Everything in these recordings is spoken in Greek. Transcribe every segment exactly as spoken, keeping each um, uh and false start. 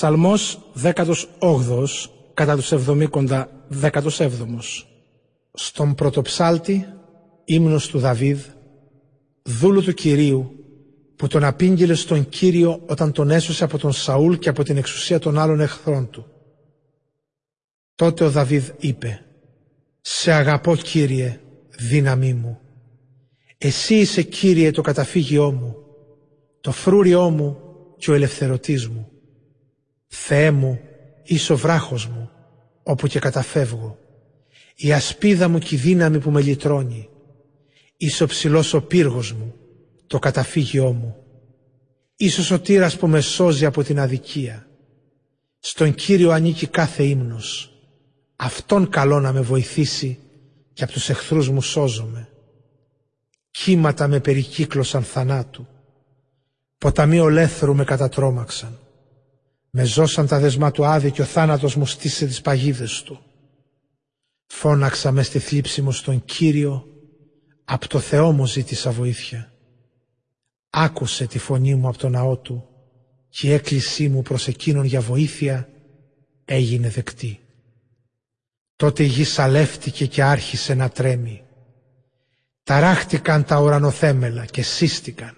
Ψαλμός δέκατος όγδοος, κατά τους εβδομήκοντα δέκατος έβδομος. Στον πρωτοψάλτη, ύμνος του Δαβίδ, δούλου του Κυρίου, που τον απήγγειλε στον Κύριο όταν τον έσωσε από τον Σαούλ και από την εξουσία των άλλων εχθρών του. Τότε ο Δαβίδ είπε: «Σε αγαπώ, Κύριε, δύναμή μου. Εσύ είσαι, Κύριε, το καταφύγιό μου, το φρούριό μου και ο ελευθερωτής μου. Θεέ μου, είσαι ο βράχος μου, όπου και καταφεύγω, η ασπίδα μου και η δύναμη που με λυτρώνει. Είσαι ο ψηλός ο πύργος μου, το καταφύγιό μου. Είσαι ο σωτήρας που με σώζει από την αδικία. Στον Κύριο ανήκει κάθε ύμνος. Αυτόν καλώ να με βοηθήσει και από τους εχθρούς μου σώζομαι. Κύματα με περικύκλωσαν θανάτου. Ποταμοί ολέθρου με κατατρόμαξαν. Με ζώσαν τα δεσμά του άδη και ο θάνατος μου στήσε τις παγίδες του. Φώναξα με στη θλίψη μου στον Κύριο, απ' το Θεό μου ζήτησα βοήθεια. Άκουσε τη φωνή μου από το ναό του και η έκκλησή μου προς εκείνον για βοήθεια έγινε δεκτή. Τότε η γη σαλεύτηκε και άρχισε να τρέμει. Ταράχτηκαν τα ουρανοθέμελα και σύστηκαν,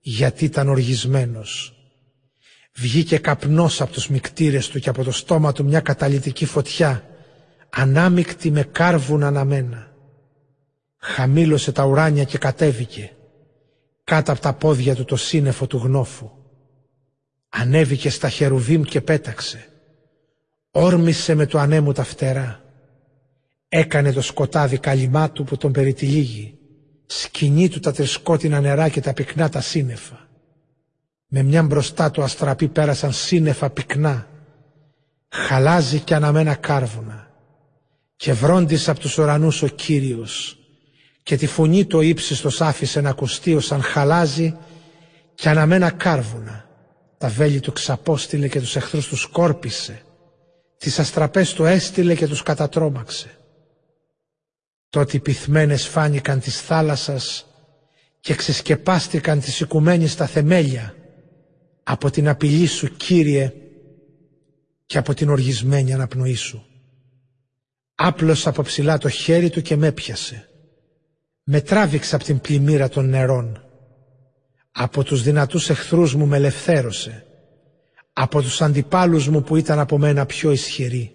γιατί ήταν οργισμένος. Βγήκε καπνός από τους μικτήρες του και από το στόμα του μια καταλυτική φωτιά, ανάμεικτη με κάρβουν αναμένα. Χαμήλωσε τα ουράνια και κατέβηκε. Κάτω από τα πόδια του το σύννεφο του γνώφου. Ανέβηκε στα χερουβίμ και πέταξε. Όρμησε με του ανέμου τα φτερά. Έκανε το σκοτάδι καλυμά του που τον περιτυλίγει. Σκηνή του τα τρισκότεινα νερά και τα πυκνά τα σύννεφα. Με μια μπροστά του αστραπή πέρασαν σύννεφα πυκνά. Χαλάζει και αναμένα κάρβουνα. Και βρόντισε από τους ουρανούς ο Κύριος. Και τη φωνή το ύψιστος άφησε να ακουστεί ως αν χαλάζει και αναμένα κάρβουνα. Τα βέλη του ξαπόστειλε και τους εχθρούς τους σκόρπισε. Τις αστραπές του έστειλε και τους κατατρόμαξε. Τότε οι πυθμένες φάνηκαν της θάλασσας και ξεσκεπάστηκαν τις οικουμένες τα θεμέλια από την απειλή σου, Κύριε, και από την οργισμένη αναπνοή σου. Άπλωσε από ψηλά το χέρι του και με πιασε. Με τράβηξε από την πλημμύρα των νερών. Από τους δυνατούς εχθρούς μου με ελευθέρωσε. Από τους αντιπάλους μου που ήταν από μένα πιο ισχυροί.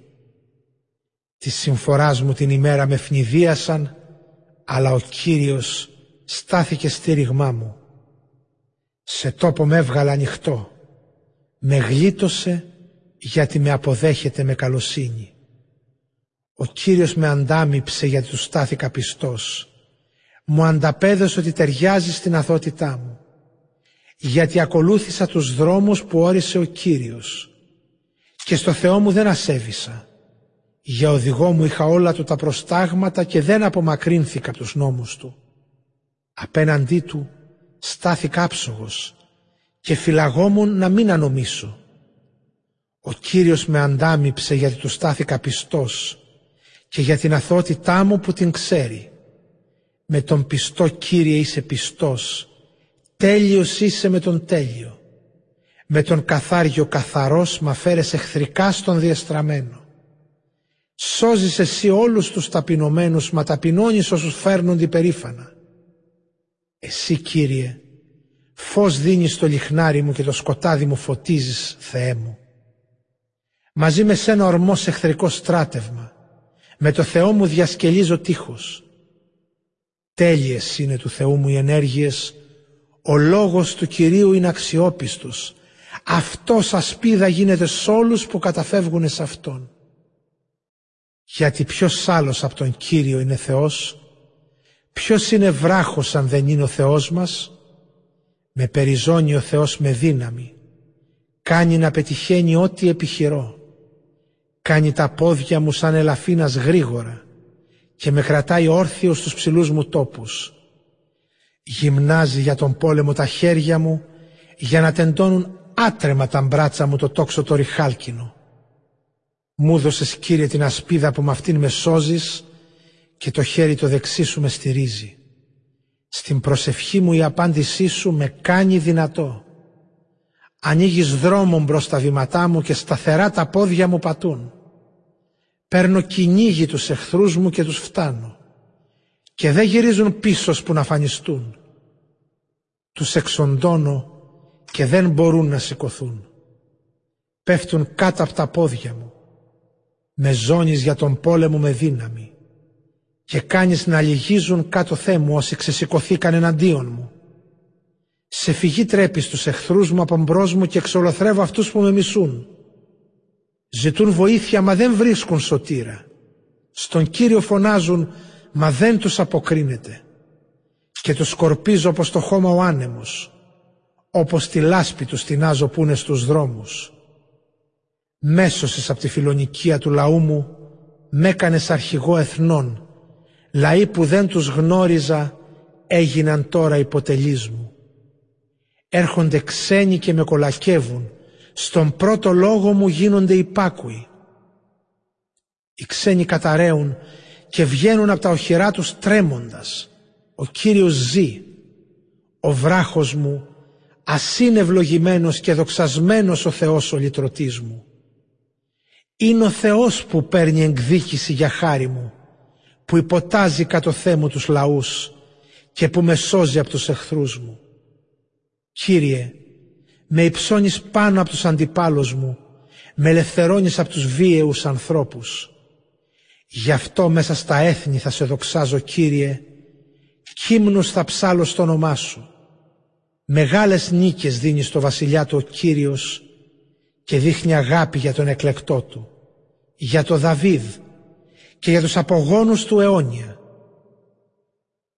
Της συμφοράς μου την ημέρα με φνηδίασαν, αλλά ο Κύριος στάθηκε στήριγμά μου. Σε τόπο με έβγαλα ανοιχτό. Με γλίτωσε γιατί με αποδέχεται με καλοσύνη. Ο Κύριος με αντάμυψε γιατί του στάθηκα πιστός. Μου ανταπέδωσε ότι ταιριάζει στην αθότητά μου. Γιατί ακολούθησα τους δρόμους που όρισε ο Κύριος. Και στο Θεό μου δεν ασέβησα. Για οδηγό μου είχα όλα του τα προστάγματα και δεν απομακρύνθηκα από τους νόμους του. Απέναντί του στάθηκα άψογος και φυλαγόμουν να μην ανομίσω. Ο Κύριος με αντάμυψε γιατί του στάθηκα πιστός και για την αθότητά μου που την ξέρει. Με τον πιστό, Κύριε, είσαι πιστός, τέλειος είσαι με τον τέλειο. Με τον καθάριο καθαρός μ' αφαίρεσαι εχθρικά στον διεστραμμένο. Σώζεις εσύ όλους τους ταπεινωμένους, μα ταπεινώνεις όσους φέρνονται υπερήφανα. Εσύ, Κύριε, φως δίνεις το λιχνάρι μου και το σκοτάδι μου φωτίζεις, Θεέ μου. Μαζί με σένα ορμός εχθρικό στράτευμα, με το Θεό μου διασκελίζω τείχος. Τέλειες είναι του Θεού μου οι ενέργειες, ο λόγος του Κυρίου είναι αξιόπιστος. Αυτός ασπίδα γίνεται σ' όλους που καταφεύγουν σε Αυτόν. Γιατί ποιος άλλος από τον Κύριο είναι Θεός, ποιος είναι βράχος αν δεν είναι ο Θεός μας. Με περιζώνει ο Θεός με δύναμη, κάνει να πετυχαίνει ό,τι επιχειρώ. Κάνει τα πόδια μου σαν ελαφίνας γρήγορα και με κρατάει όρθιο στους ψηλούς μου τόπους. Γυμνάζει για τον πόλεμο τα χέρια μου, για να τεντώνουν άτρεμα τα μπράτσα μου το τόξο το ριχάλκινο. Μου δώσες, Κύριε, την ασπίδα που με αυτήν με σώζεις και το χέρι το δεξί σου με στηρίζει. Στην προσευχή μου η απάντησή σου με κάνει δυνατό. Ανοίγεις δρόμο μπρος τα βήματά μου και σταθερά τα πόδια μου πατούν. Παίρνω κυνήγι τους εχθρούς μου και τους φτάνω και δεν γυρίζουν πίσω που να φανιστούν. Τους εξοντώνω και δεν μπορούν να σηκωθούν. Πέφτουν κάτω από τα πόδια μου. Με ζώνεις για τον πόλεμο με δύναμη και κάνεις να λυγίζουν κάτω Θεέ μου όσοι ξεσηκωθήκαν εναντίον μου. Σε φυγή τρέπεις τους εχθρούς μου από μπρος μου και εξολοθρεύω αυτούς που με μισούν. Ζητούν βοήθεια μα δεν βρίσκουν σωτήρα. Στον Κύριο φωνάζουν μα δεν τους αποκρίνεται. Και τους σκορπίζω όπως το χώμα ο άνεμος, όπως τη λάσπη τους τεινάζω που είναι στους δρόμους. Μέσωσες από τη φιλονικία του λαού μου, μ' έκανες αρχηγό εθνών. Λαοί που δεν τους γνώριζα έγιναν τώρα υποτελείς μου. Έρχονται ξένοι και με κολακεύουν, στον πρώτο λόγο μου γίνονται υπάκουοι. Οι ξένοι καταραίουν και βγαίνουν από τα οχυρά τους τρέμοντας. Ο Κύριος ζει, ο βράχος μου, ας είναι ευλογημένος και δοξασμένος ο Θεός ο λυτρωτής μου. Είναι ο Θεός που παίρνει εκδίκηση για χάρη μου, που υποτάζει κατ' Θεέ μου τους λαούς και που με σώζει από τους εχθρούς μου. Κύριε, με υψώνεις πάνω από τους αντιπάλους μου, με ελευθερώνεις από τους βίαιους ανθρώπους. Γι' αυτό μέσα στα έθνη θα σε δοξάζω, Κύριε, κύμνους θα ψάλω στο όνομά σου. Μεγάλες νίκες δίνει στο βασιλιά του ο Κύριος και δείχνει αγάπη για τον εκλεκτό του, για το Δαβίδ και για τους απογόνους του αιώνια.